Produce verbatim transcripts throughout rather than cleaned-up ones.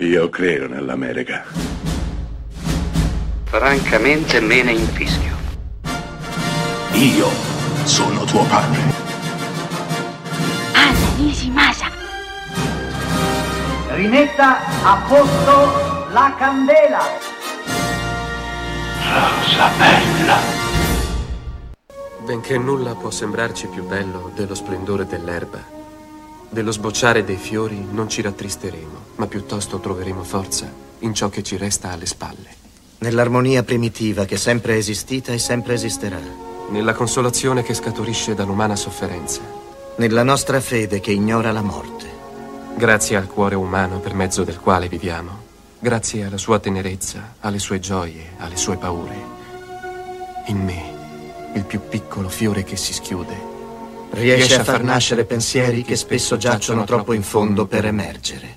Io credo nell'America. Francamente me ne infischio. Io sono tuo padre. Anna Nishimasa. Rimetta a posto la candela. Rosa bella. Benché nulla può sembrarci più bello dello splendore dell'erba, dello sbocciare dei fiori, non ci rattristeremo, ma piuttosto troveremo forza in ciò che ci resta alle spalle. Nell'armonia primitiva che sempre è esistita e sempre esisterà. Nella consolazione che scaturisce dall'umana sofferenza. Nella nostra fede che ignora la morte. Grazie al cuore umano per mezzo del quale viviamo, grazie alla sua tenerezza, alle sue gioie, alle sue paure. In me, il più piccolo fiore che si schiude, riesce a far nascere pensieri che spesso giacciono troppo in fondo per emergere.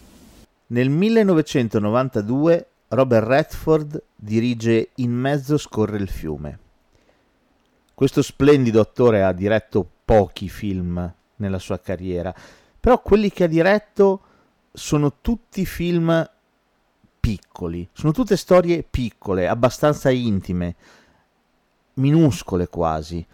Nel millenovecentonovantadue Robert Redford dirige In mezzo scorre il fiume. Questo splendido attore ha diretto pochi film nella sua carriera, però quelli che ha diretto sono tutti film piccoli, sono tutte storie piccole, abbastanza intime, minuscole quasi.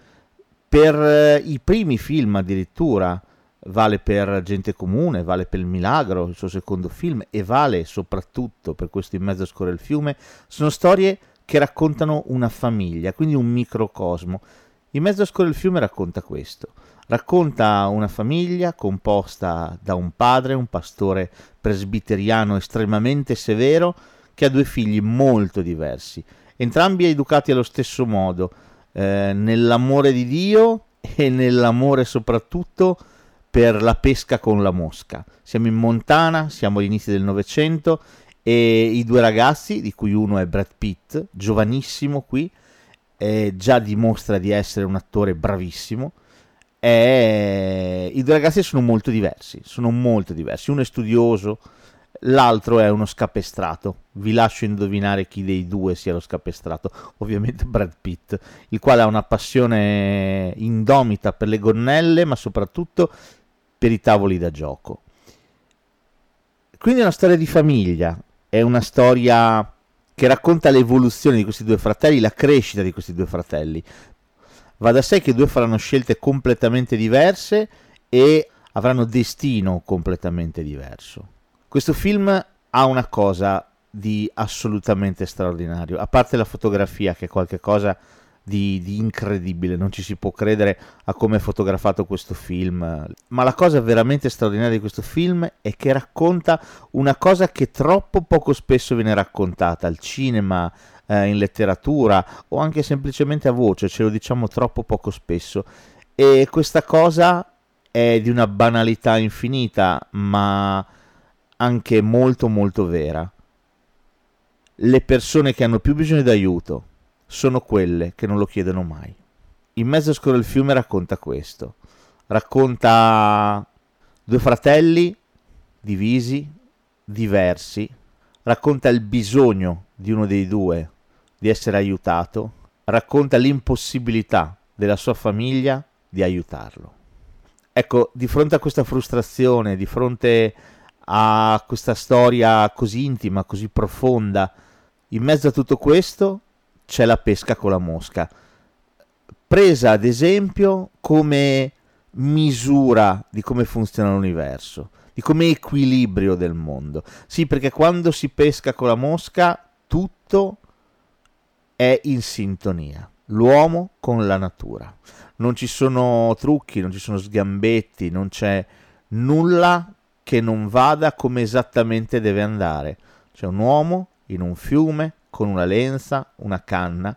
Per i primi film addirittura, vale per Gente comune, vale per Il milagro, il suo secondo film, e vale soprattutto per questo In mezzo scorre il fiume, sono storie che raccontano una famiglia, quindi un microcosmo. In mezzo scorre il fiume racconta questo, racconta una famiglia composta da un padre, un pastore presbiteriano estremamente severo, che ha due figli molto diversi, entrambi educati allo stesso modo, nell'amore di Dio e nell'amore soprattutto per la pesca con la mosca. Siamo in Montana, siamo agli inizi del Novecento, e i due ragazzi, di cui uno è Brad Pitt, giovanissimo qui, eh, già dimostra di essere un attore bravissimo, e i due ragazzi sono molto diversi, sono molto diversi, uno è studioso, l'altro è uno scapestrato. Vi lascio indovinare chi dei due sia lo scapestrato. Ovviamente Brad Pitt, il quale ha una passione indomita per le gonnelle, ma soprattutto per i tavoli da gioco. Quindi è una storia di famiglia, è una storia che racconta l'evoluzione di questi due fratelli, la crescita di questi due fratelli. Va da sé che i due faranno scelte completamente diverse e avranno destino completamente diverso. Questo film ha una cosa di assolutamente straordinario, a parte la fotografia che è qualcosa di, di incredibile, non ci si può credere a come è fotografato questo film, ma la cosa veramente straordinaria di questo film è che racconta una cosa che troppo poco spesso viene raccontata al cinema, eh, in letteratura o anche semplicemente a voce, ce lo diciamo troppo poco spesso, e questa cosa è di una banalità infinita, ma anche molto molto vera. Le persone che hanno più bisogno d'aiuto sono quelle che non lo chiedono mai. In mezzo scorre il fiume racconta questo, racconta due fratelli divisi, diversi, racconta il bisogno di uno dei due di essere aiutato, racconta l'impossibilità della sua famiglia di aiutarlo. Ecco, di fronte a questa frustrazione, di fronte a questa storia così intima, così profonda, in mezzo a tutto questo c'è la pesca con la mosca, presa ad esempio come misura di come funziona l'universo, di come equilibrio del mondo. Sì, perché quando si pesca con la mosca tutto è in sintonia, l'uomo con la natura, non ci sono trucchi, non ci sono sgambetti, non c'è nulla che non vada come esattamente deve andare. C'è un uomo in un fiume con una lenza, una canna,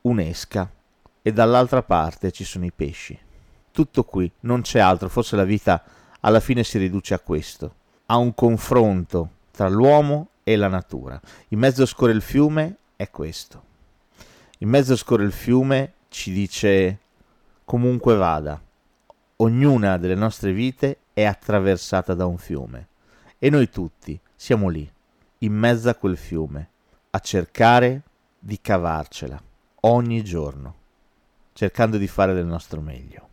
un'esca, e dall'altra parte ci sono i pesci. Tutto qui, non c'è altro, forse la vita alla fine si riduce a questo, a un confronto tra l'uomo e la natura. In mezzo scorre il fiume è questo. In mezzo scorre il fiume ci dice: comunque vada, ognuna delle nostre vite è attraversata da un fiume e noi tutti siamo lì, in mezzo a quel fiume, a cercare di cavarcela ogni giorno, cercando di fare del nostro meglio.